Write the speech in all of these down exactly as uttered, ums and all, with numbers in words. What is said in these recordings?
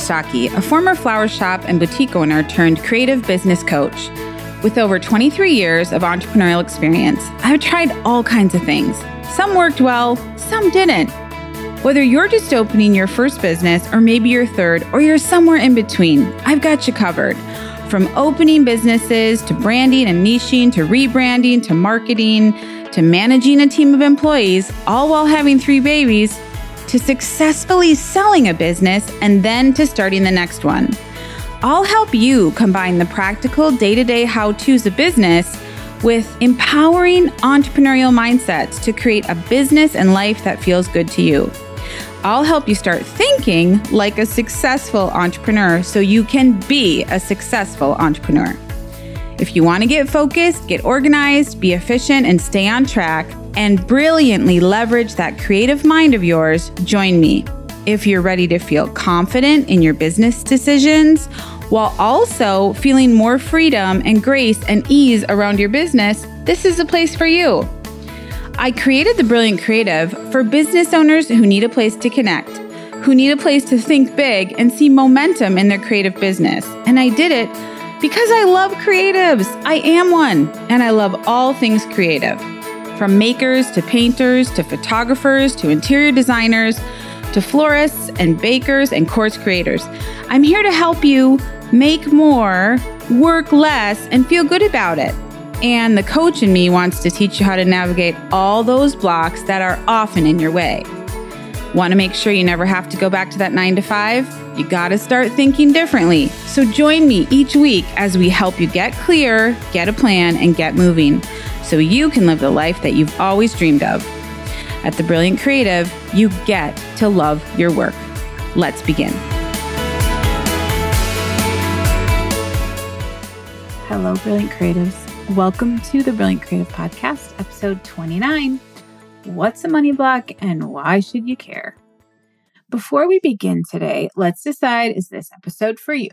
Stocke, a former flower shop and boutique owner turned creative business coach. With over twenty-three years of entrepreneurial experience, I've tried all kinds of things. Some worked well, some didn't. Whether you're just opening your first business or maybe your third, or you're somewhere in between, I've got you covered. From opening businesses to branding and niching to rebranding to marketing to managing a team of employees, all while having three babies, to successfully selling a business and then to starting the next one. I'll help you combine the practical day-to-day how-tos of business with empowering entrepreneurial mindsets to create a business and life that feels good to you. I'll help you start thinking like a successful entrepreneur so you can be a successful entrepreneur. If you want to get focused, get organized, be efficient, and stay on track, and brilliantly leverage that creative mind of yours, join me. If you're ready to feel confident in your business decisions while also feeling more freedom and grace and ease around your business, this is the place for you. I created The Brilliant Creative for business owners who need a place to connect, who need a place to think big and see momentum in their creative business. And I did it because I love creatives. I am one, and I love all things creative. From makers to painters to photographers to interior designers to florists and bakers and course creators. I'm here to help you make more, work less, and feel good about it. And the coach in me wants to teach you how to navigate all those blocks that are often in your way. Want to make sure you never have to go back to that nine to five? You got to start thinking differently. So join me each week as we help you get clear, get a plan, and get moving so you can live the life that you've always dreamed of. At The Brilliant Creative, you get to love your work. Let's begin. Hello, Brilliant Creatives. Welcome to the Brilliant Creative Podcast, episode twenty-nine, What's a Money Block and Why Should You Care? Before we begin today, let's decide, is this episode for you?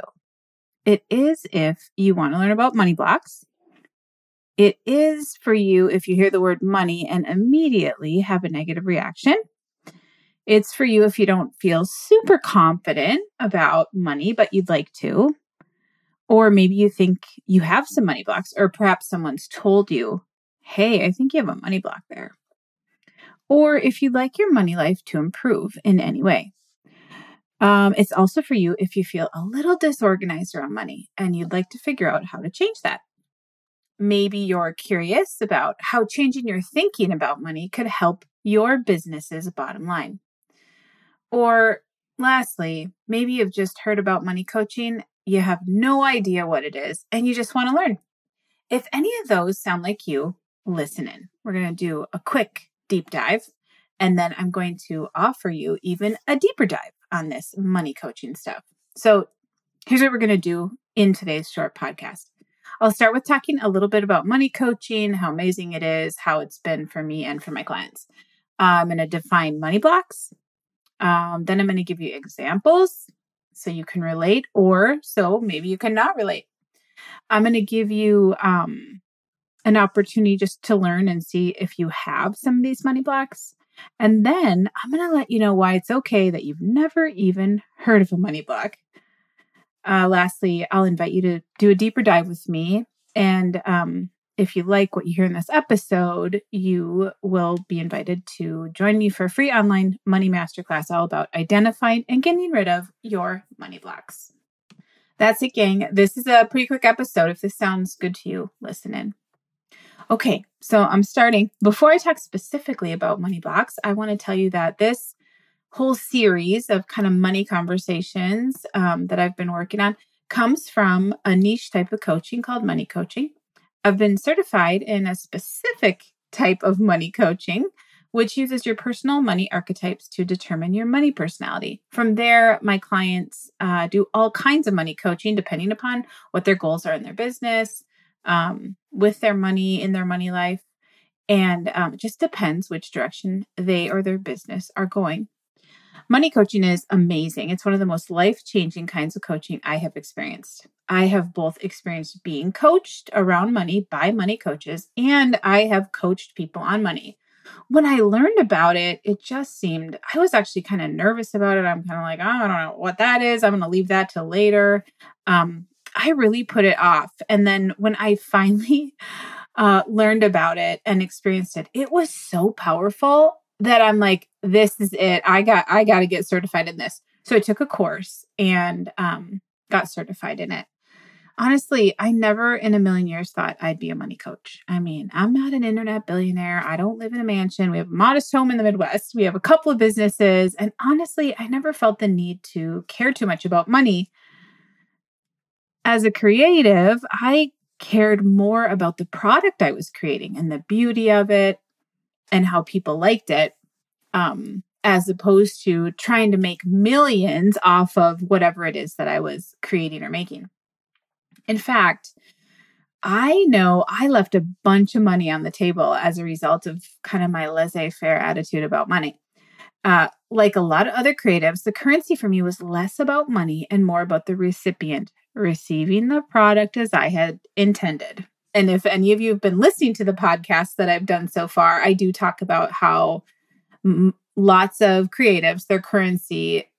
It is if you want to learn about money blocks. It is for you if you hear the word money and immediately have a negative reaction. It's for you if you don't feel super confident about money, but you'd like to. Or maybe you think you have some money blocks, or perhaps someone's told you, hey, I think you have a money block there. Or if you'd like your money life to improve in any way. Um, it's also for you if you feel a little disorganized around money and you'd like to figure out how to change that. Maybe you're curious about how changing your thinking about money could help your business's bottom line. Or lastly, maybe you've just heard about money coaching. You have no idea what it is, and you just want to learn. If any of those sound like you, listen in. We're going to do a quick deep dive, and then I'm going to offer you even a deeper dive on this money coaching stuff. So here's what we're going to do in today's short podcast. I'll start with talking a little bit about money coaching, how amazing it is, how it's been for me and for my clients. Uh, I'm going to define money blocks. Um, then I'm going to give you examples, so you can relate, or so maybe you cannot relate. I'm going to give you um, an opportunity just to learn and see if you have some of these money blocks. And then I'm going to let you know why it's okay that you've never even heard of a money block. Uh, lastly, I'll invite you to do a deeper dive with me. And um, if you like what you hear in this episode, you will be invited to join me for a free online money masterclass all about identifying and getting rid of your money blocks. That's it, gang. This is a pretty quick episode. If this sounds good to you, listen in. Okay, so I'm starting. Before I talk specifically about money blocks, I want to tell you that this whole series of kind of money conversations um, that I've been working on comes from a niche type of coaching called money coaching. I've been certified in a specific type of money coaching, which uses your personal money archetypes to determine your money personality. From there, my clients uh, do all kinds of money coaching, depending upon what their goals are in their business, um, with their money, in their money life, and um, it just depends which direction they or their business are going. Money coaching is amazing. It's one of the most life-changing kinds of coaching I have experienced. I have both experienced being coached around money by money coaches, and I have coached people on money, when I learned about it, it just seemed, I was actually kind of nervous about it. I'm kind of like, oh, I don't know what that is. I'm going to leave that till later. Um, I really put it off. And then when I finally uh, learned about it and experienced it, it was so powerful that I'm like, this is it. I got, I got to get certified in this. So I took a course and um, got certified in it. Honestly, I never in a million years thought I'd be a money coach. I mean, I'm not an internet billionaire. I don't live in a mansion. We have a modest home in the Midwest. We have a couple of businesses. And honestly, I never felt the need to care too much about money. As a creative, I cared more about the product I was creating and the beauty of it and how people liked it, um, as opposed to trying to make millions off of whatever it is that I was creating or making. In fact, I know I left a bunch of money on the table as a result of kind of my laissez-faire attitude about money. Uh, like a lot of other creatives, the currency for me was less about money and more about the recipient receiving the product as I had intended. And if any of you have been listening to the podcast that I've done so far, I do talk about how m- lots of creatives, their currency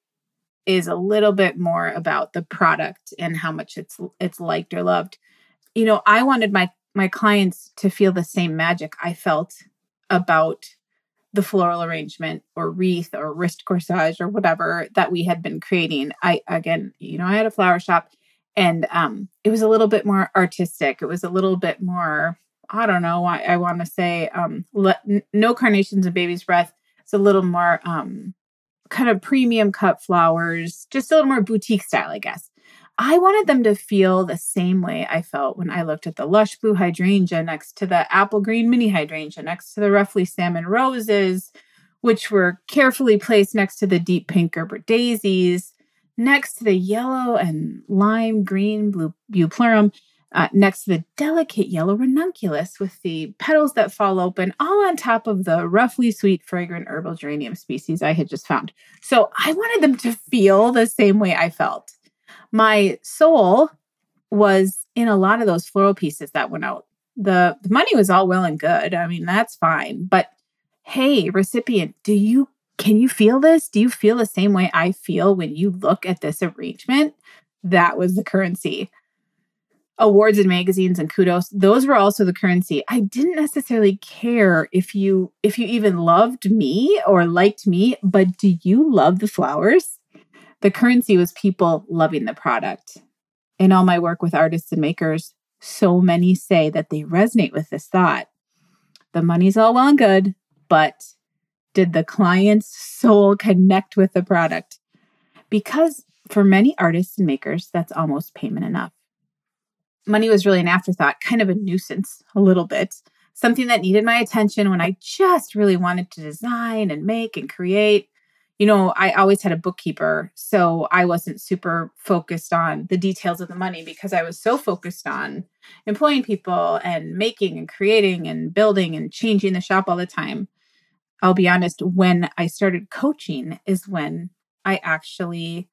is a little bit more about the product and how much it's it's liked or loved. You know, I wanted my my clients to feel the same magic I felt about the floral arrangement or wreath or wrist corsage or whatever that we had been creating. I, again, you know, I had a flower shop and um, it was a little bit more artistic. It was a little bit more, I don't know, I, I want to say um, le- no carnations and baby's breath. It's a little more um, kind of premium cut flowers, just a little more boutique style, I guess. I wanted them to feel the same way I felt when I looked at the lush blue hydrangea next to the apple green mini hydrangea next to the ruffly salmon roses, which were carefully placed next to the deep pink Gerber daisies, next to the yellow and lime green blue bupleurum, uh, next to the delicate yellow ranunculus with the petals that fall open, all on top of the roughly sweet, fragrant herbal geranium species I had just found. So I wanted them to feel the same way I felt. My soul was in a lot of those floral pieces that went out. The, the money was all well and good. I mean, that's fine. But hey, recipient, do you, can you feel this? Do you feel the same way I feel when you look at this arrangement? That was the currency. Awards and magazines and kudos, those were also the currency. I didn't necessarily care if you if you even loved me or liked me, but do you love the flowers? The currency was people loving the product. In all my work with artists and makers, so many say that they resonate with this thought. The money's all well and good, but did the client's soul connect with the product? Because for many artists and makers, that's almost payment enough. Money was really an afterthought, kind of a nuisance, a little bit, something that needed my attention when I just really wanted to design and make and create. You know, I always had a bookkeeper, so I wasn't super focused on the details of the money because I was so focused on employing people and making and creating and building and changing the shop all the time. I'll be honest, when I started coaching is when I actually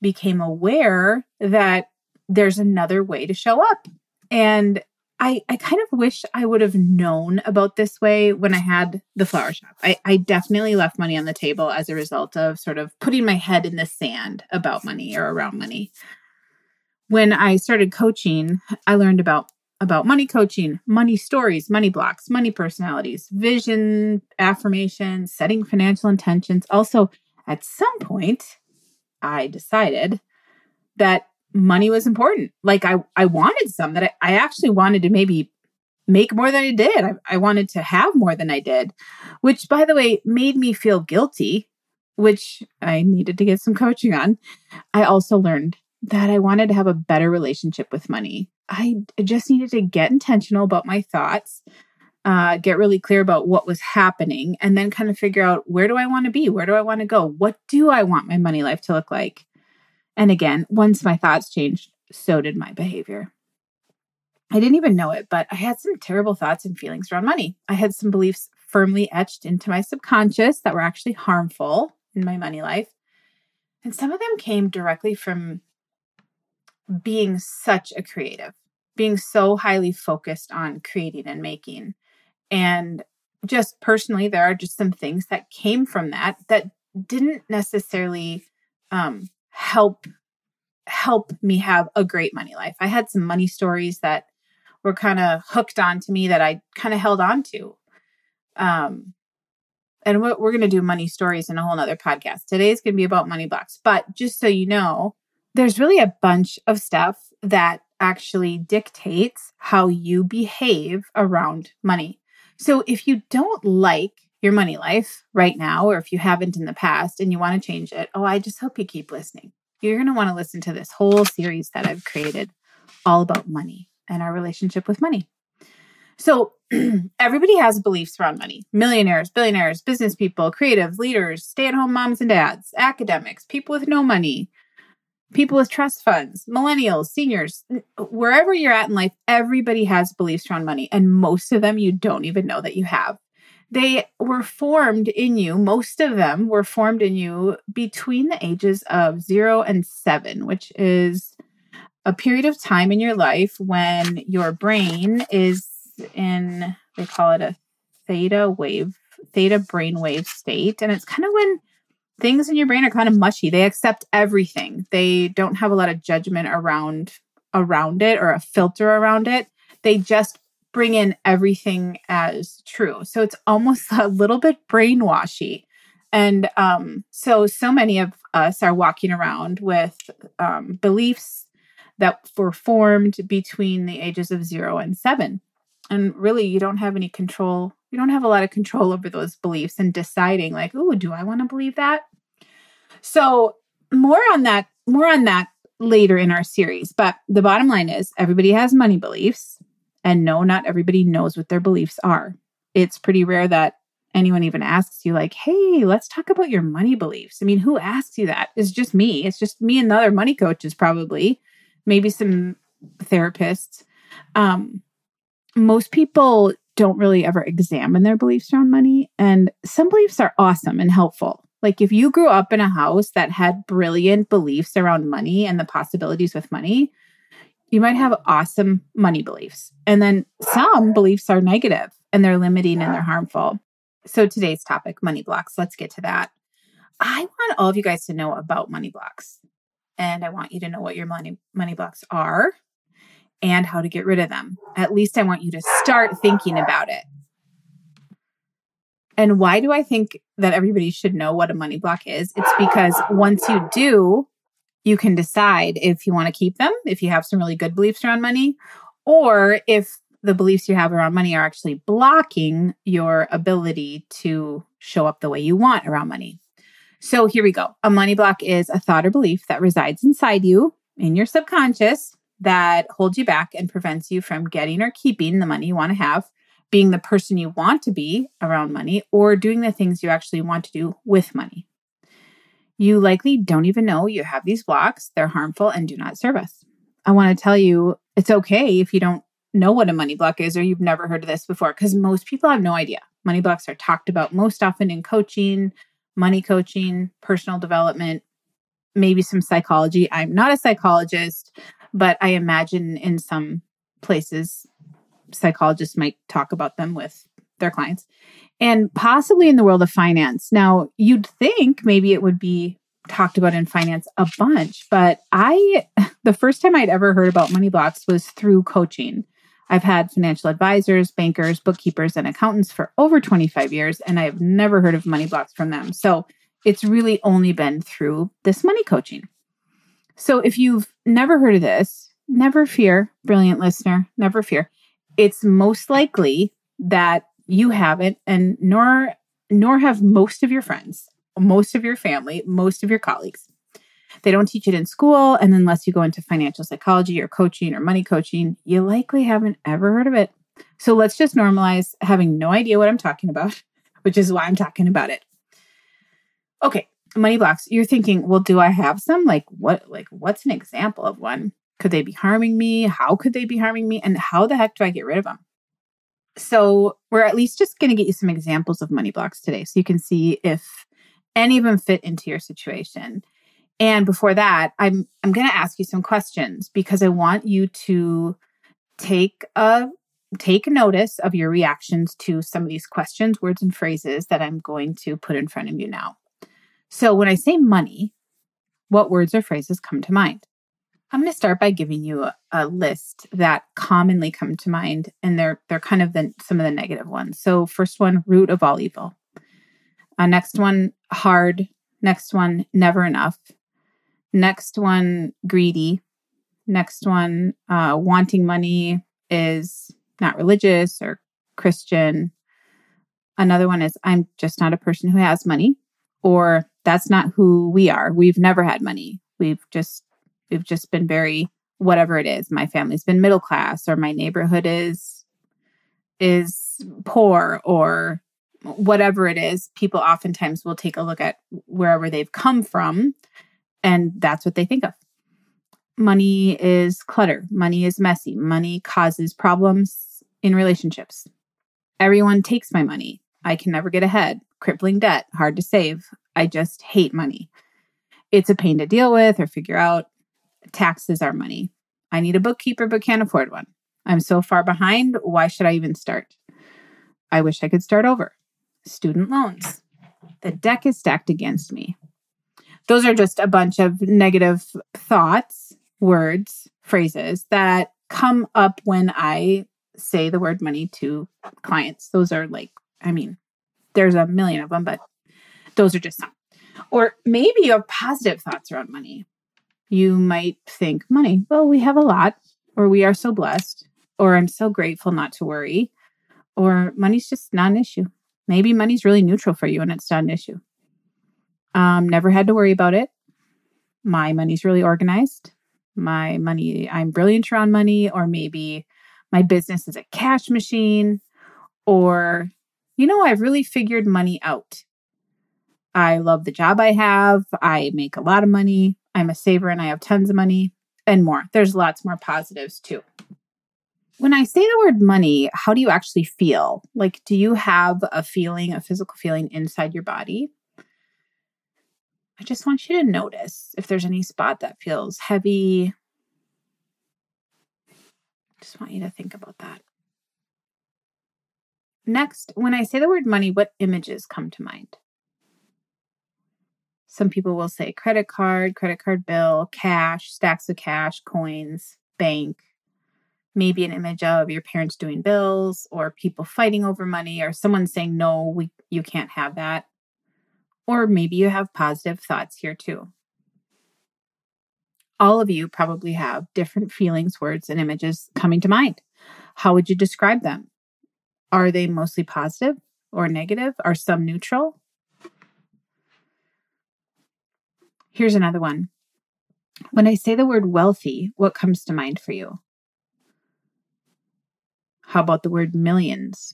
became aware that there's another way to show up. And I I kind of wish I would have known about this way when I had the flower shop. I, I definitely left money on the table as a result of sort of putting my head in the sand about money or around money. When I started coaching, I learned about, about money coaching, money stories, money blocks, money personalities, vision, affirmation, setting financial intentions. Also, at some point, I decided that money was important. Like I, I wanted some that I, I actually wanted to maybe make more than I did. I, I wanted to have more than I did, which by the way, made me feel guilty, which I needed to get some coaching on. I also learned that I wanted to have a better relationship with money. I just needed to get intentional about my thoughts, uh, get really clear about what was happening, and then kind of figure out where do I want to be? Where do I want to go? What do I want my money life to look like? And again, once my thoughts changed, so did my behavior. I didn't even know it, but I had some terrible thoughts and feelings around money. I had some beliefs firmly etched into my subconscious that were actually harmful in my money life. And some of them came directly from being such a creative, being so highly focused on creating and making. And just personally, there are just some things that came from that that didn't necessarily um, help help me have a great money life. I had some money stories that were kind of hooked onto me that I kind of held on to. Um, and we're, we're going to do money stories in a whole nother podcast. Today's going to be about money blocks. But just so you know, there's really a bunch of stuff that actually dictates how you behave around money. So if you don't like your money life right now, or if you haven't in the past and you want to change it, oh, I just hope you keep listening. You're going to want to listen to this whole series that I've created all about money and our relationship with money. So everybody has beliefs around money. Millionaires, billionaires, business people, creative leaders, stay-at-home moms and dads, academics, people with no money, people with trust funds, millennials, seniors, wherever you're at in life, everybody has beliefs around money. And most of them you don't even know that you have. They were formed in you. Most of them were formed in you between the ages of zero and seven, which is a period of time in your life when your brain is in, they call it a theta wave, theta brainwave state. And it's kind of when things in your brain are kind of mushy. They accept everything. They don't have a lot of judgment around around it or a filter around it. They just bring in everything as true. So it's almost a little bit brainwashy. And um, so, so many of us are walking around with um, beliefs that were formed between the ages of zero and seven. And really, you don't have any control. You don't have a lot of control over those beliefs and deciding like, oh, do I want to believe that? So more on that, more on that later in our series. But the bottom line is everybody has money beliefs. And no, not everybody knows what their beliefs are. It's pretty rare that anyone even asks you like, hey, let's talk about your money beliefs. I mean, who asks you that? It's just me. It's just me and the other money coaches probably, maybe some therapists. Um, most people don't really ever examine their beliefs around money. And some beliefs are awesome and helpful. Like if you grew up in a house that had brilliant beliefs around money and the possibilities with money, you might have awesome money beliefs. And then some beliefs are negative and they're limiting and they're harmful. So today's topic, money blocks, let's get to that. I want all of you guys to know about money blocks. And I want you to know what your money money blocks are and how to get rid of them. At least I want you to start thinking about it. And why do I think that everybody should know what a money block is? It's because once you do, you can decide if you want to keep them, if you have some really good beliefs around money, or if the beliefs you have around money are actually blocking your ability to show up the way you want around money. So here we go. A money block is a thought or belief that resides inside you, in your subconscious, that holds you back and prevents you from getting or keeping the money you want to have, being the person you want to be around money, or doing the things you actually want to do with money. You likely don't even know you have these blocks. They're harmful and do not serve us. I want to tell you, it's okay if you don't know what a money block is or you've never heard of this before, because most people have no idea. Money blocks are talked about most often in coaching, money coaching, personal development, maybe some psychology. I'm not a psychologist, but I imagine in some places, psychologists might talk about them with their clients, and possibly in the world of finance. Now, you'd think maybe it would be talked about in finance a bunch, but I, the first time I'd ever heard about money blocks was through coaching. I've had financial advisors, bankers, bookkeepers, and accountants for over twenty-five years, and I have never heard of money blocks from them. So it's really only been through this money coaching. So if you've never heard of this, never fear, brilliant listener, never fear. It's most likely that you haven't, and nor nor have most of your friends, most of your family, most of your colleagues. They don't teach it in school, and unless you go into financial psychology or coaching or money coaching, you likely haven't ever heard of it. So let's just normalize having no idea what I'm talking about, which is why I'm talking about it. Okay, money blocks. You're thinking, well, do I have some? Like what? Like what's an example of one? Could they be harming me? How could they be harming me? And how the heck do I get rid of them? So we're at least just going to get you some examples of money blocks today so you can see if any of them fit into your situation. And before that, I'm I'm going to ask you some questions because I want you to take a take notice of your reactions to some of these questions, words, and phrases that I'm going to put in front of you now. So when I say money, what words or phrases come to mind? I'm going to start by giving you a, a list that commonly come to mind, and they're they're kind of the, some of the negative ones. So first one, root of all evil. Uh, next one, hard. Next one, never enough. Next one, greedy. Next one, uh, wanting money is not religious or Christian. Another one is, I'm just not a person who has money, or that's not who we are. We've never had money. We've just... We've just been very, whatever it is, my family's been middle class, or my neighborhood is is poor, or whatever it is. People oftentimes will take a look at wherever they've come from, and that's what they think of. Money is clutter. Money is messy. Money causes problems in relationships. Everyone takes my money. I can never get ahead. Crippling debt. Hard to save. I just hate money. It's a pain to deal with or figure out. Taxes are money. I need a bookkeeper, but can't afford one. I'm so far behind. Why should I even start? I wish I could start over. Student loans. The deck is stacked against me. Those are just a bunch of negative thoughts, words, phrases that come up when I say the word money to clients. Those are like, I mean, there's a million of them, but those are just some. Or maybe you have positive thoughts around money. You might think, money, well, we have a lot, or we are so blessed, or I'm so grateful not to worry, or money's just not an issue. Maybe money's really neutral for you and it's not an issue. Um, never had to worry about it. My money's really organized. My money, I'm brilliant around money, or maybe my business is a cash machine, or, you know, I've really figured money out. I love the job I have. I make a lot of money. I'm a saver and I have tons of money, and more. There's lots more positives too. When I say the word money, how do you actually feel? Like, do you have a feeling, a physical feeling inside your body? I just want you to notice if there's any spot that feels heavy. Just want you to think about that. Next, when I say the word money, what images come to mind? Some people will say credit card, credit card bill, cash, stacks of cash, coins, bank, maybe an image of your parents doing bills, or people fighting over money, or someone saying, no, we, you can't have that. Or maybe you have positive thoughts here too. All of you probably have different feelings, words, and images coming to mind. How would you describe them? Are they mostly positive or negative? Are some neutral? Here's another one. When I say the word wealthy, what comes to mind for you? How about the word millions?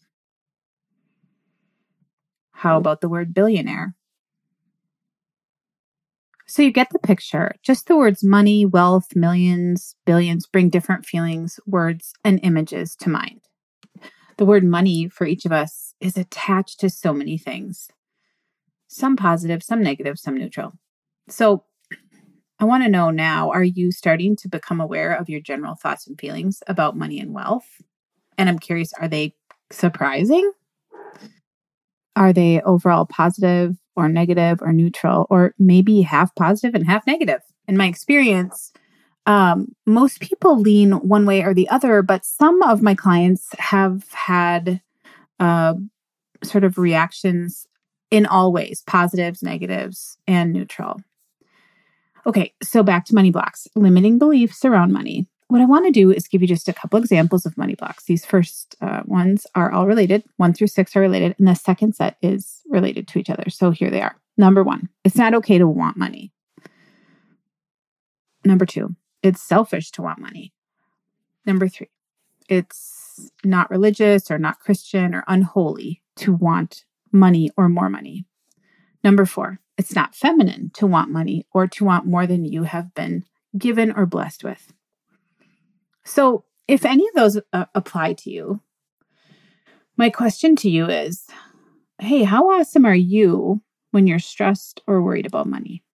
How about the word billionaire? So you get the picture. Just the words money, wealth, millions, billions bring different feelings, words, and images to mind. The word money for each of us is attached to so many things. Some positive, some negative, some neutral. So I want to know now, are you starting to become aware of your general thoughts and feelings about money and wealth? And I'm curious, are they surprising? Are they overall positive or negative or neutral, or maybe half positive and half negative? In my experience, um, most people lean one way or the other, but some of my clients have had uh, sort of reactions in all ways, positives, negatives, and neutral. Okay, so back to money blocks, limiting beliefs around money. What I want to do is give you just a couple examples of money blocks. These first uh, ones are all related. One through six are related, and the second set is related to each other. So here they are. Number one, it's not okay to want money. Number two, it's selfish to want money. Number three, it's not religious or not Christian or unholy to want money or more money. Number four, it's not feminine to want money or to want more than you have been given or blessed with. So if any of those uh, apply to you, my question to you is, hey, how awesome are you when you're stressed or worried about money?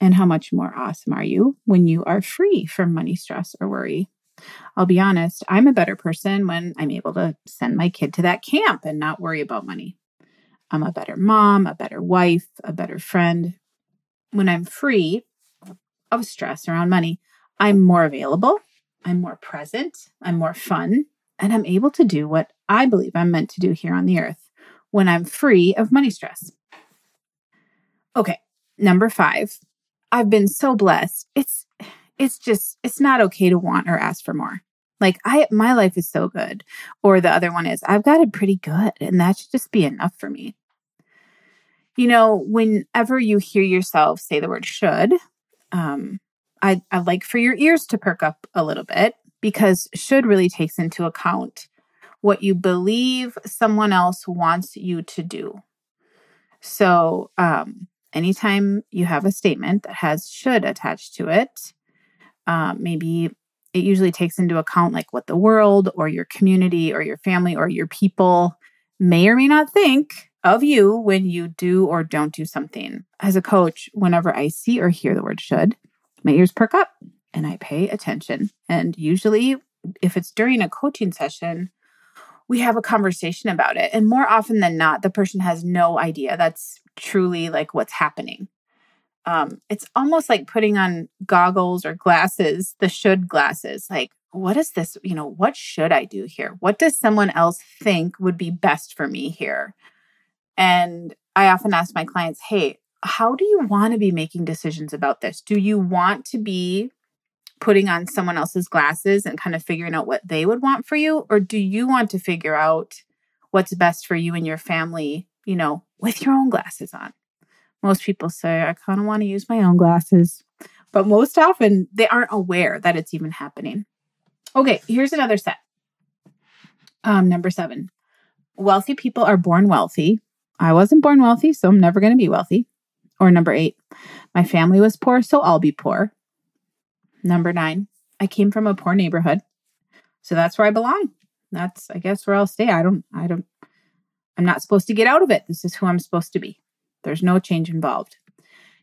And how much more awesome are you when you are free from money, stress, or worry I'll be honest, I'm a better person when I'm able to send my kid to that camp and not worry about money. I'm a better mom, a better wife, a better friend. When I'm free of stress around money, I'm more available, I'm more present, I'm more fun, and I'm able to do what I believe I'm meant to do here on the earth when I'm free of money stress. Okay, number five, I've been so blessed. It's it's just, it's not okay to want or ask for more. Like, I, my life is so good. Or the other one is, I've got it pretty good, and that should just be enough for me. You know, whenever you hear yourself say the word should, um, I, I like for your ears to perk up a little bit, because should really takes into account what you believe someone else wants you to do. So um, anytime you have a statement that has should attached to it, uh, maybe it usually takes into account like what the world or your community or your family or your people may or may not think of you when you do or don't do something. As a coach, whenever I see or hear the word should, my ears perk up and I pay attention. And usually if it's during a coaching session, we have a conversation about it. And more often than not, the person has no idea that's truly like what's happening. Um, it's almost like putting on goggles or glasses, the should glasses. Like, what is this? You know, what should I do here? What does someone else think would be best for me here? And I often ask my clients, hey, how do you want to be making decisions about this? Do you want to be putting on someone else's glasses and kind of figuring out what they would want for you? Or do you want to figure out what's best for you and your family, you know, with your own glasses on? Most people say, I kind of want to use my own glasses, but most often they aren't aware that it's even happening. Okay, here's another set. Um, number seven, wealthy people are born wealthy. I wasn't born wealthy, so I'm never going to be wealthy. Or number eight, my family was poor, so I'll be poor. Number nine, I came from a poor neighborhood, so that's where I belong. That's, I guess, where I'll stay. I don't, I don't, I'm not supposed to get out of it. This is who I'm supposed to be. There's no change involved.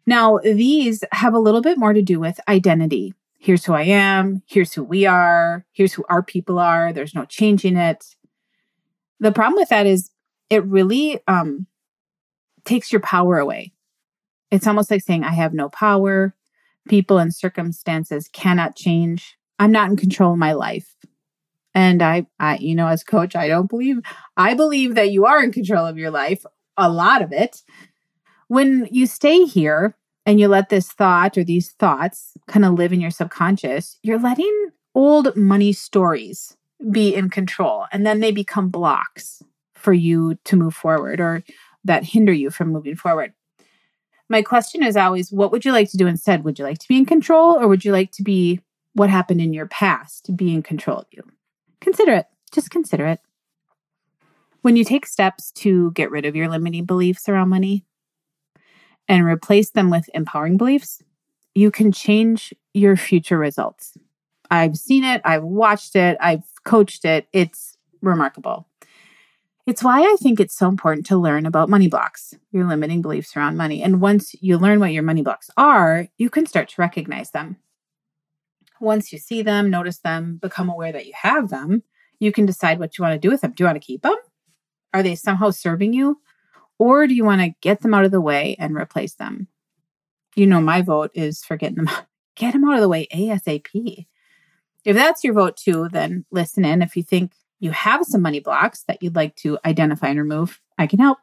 Now, these have a little bit more to do with identity. Here's who I am. Here's who we are. Here's who our people are. There's no changing it. The problem with that is it really um, takes your power away. It's almost like saying, I have no power. People and circumstances cannot change. I'm not in control of my life. And I, I, you know, as a coach, I don't believe, I believe that you are in control of your life, a lot of it. When you stay here and you let this thought or these thoughts kind of live in your subconscious, you're letting old money stories be in control. And then they become blocks for you to move forward, or that hinder you from moving forward. My question is always, what would you like to do instead? Would you like to be in control, or would you like to be what happened in your past to be in control of you? Consider it. Just consider it. When you take steps to get rid of your limiting beliefs around money and replace them with empowering beliefs, you can change your future results. I've seen it. I've watched it. I've coached it. It's remarkable. It's why I think it's so important to learn about money blocks, your limiting beliefs around money. And once you learn what your money blocks are, you can start to recognize them. Once you see them, notice them, become aware that you have them, you can decide what you want to do with them. Do you want to keep them? Are they somehow serving you? Or do you want to get them out of the way and replace them? You know, my vote is for getting them out. Get them out of the way ASAP. If that's your vote too, then listen in. If you think you have some money blocks that you'd like to identify and remove, I can help.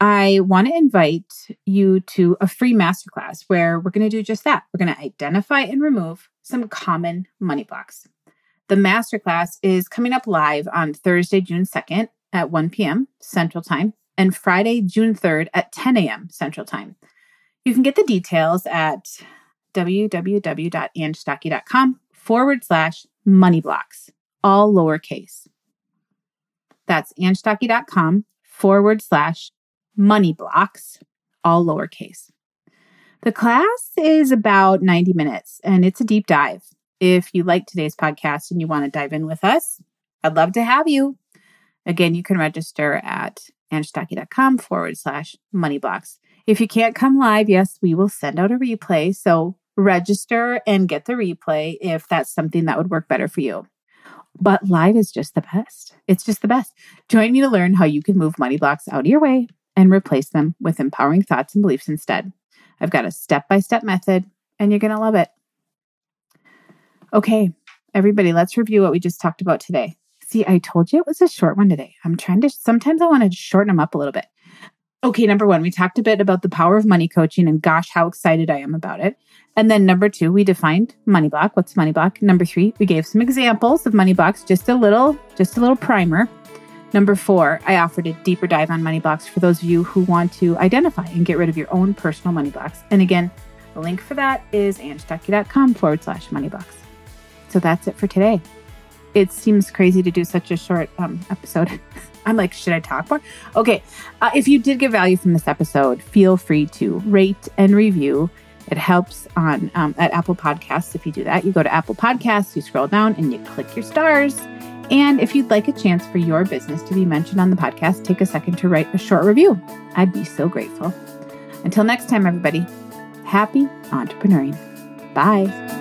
I want to invite you to a free masterclass where we're going to do just that. We're going to identify and remove some common money blocks. The masterclass is coming up live on Thursday, June second at one p.m. Central Time, and Friday, June third at ten a.m. Central Time. You can get the details at www.angstocke.com forward slash money blocks. All lowercase. That's angstocke.com forward slash money blocks, all lowercase. The class is about ninety minutes and it's a deep dive. If you like today's podcast and you want to dive in with us, I'd love to have you. Again, you can register at angstocke.com forward slash money blocks. If you can't come live, yes, we will send out a replay. So register and get the replay if that's something that would work better for you. But live is just the best. It's just the best. Join me to learn how you can move money blocks out of your way and replace them with empowering thoughts and beliefs instead. I've got a step-by-step method and you're going to love it. Okay, everybody, let's review what we just talked about today. See, I told you it was a short one today. I'm trying to, sometimes I want to shorten them up a little bit. Okay, number one, we talked a bit about the power of money coaching and gosh, how excited I am about it. And then number two, we defined money block. What's money block? Number three, we gave some examples of money blocks, just a little, just a little primer. Number four, I offered a deeper dive on money blocks for those of you who want to identify and get rid of your own personal money blocks. And again, the link for that is angstocke.com forward slash money blocks. So that's it for today. It seems crazy to do such a short um, episode. I'm like, should I talk more? Okay. Uh, if you did get value from this episode, feel free to rate and review. It helps on um, at Apple Podcasts. If you do that, you go to Apple Podcasts, you scroll down and you click your stars. And if you'd like a chance for your business to be mentioned on the podcast, take a second to write a short review. I'd be so grateful. Until next time, everybody, happy entrepreneuring. Bye.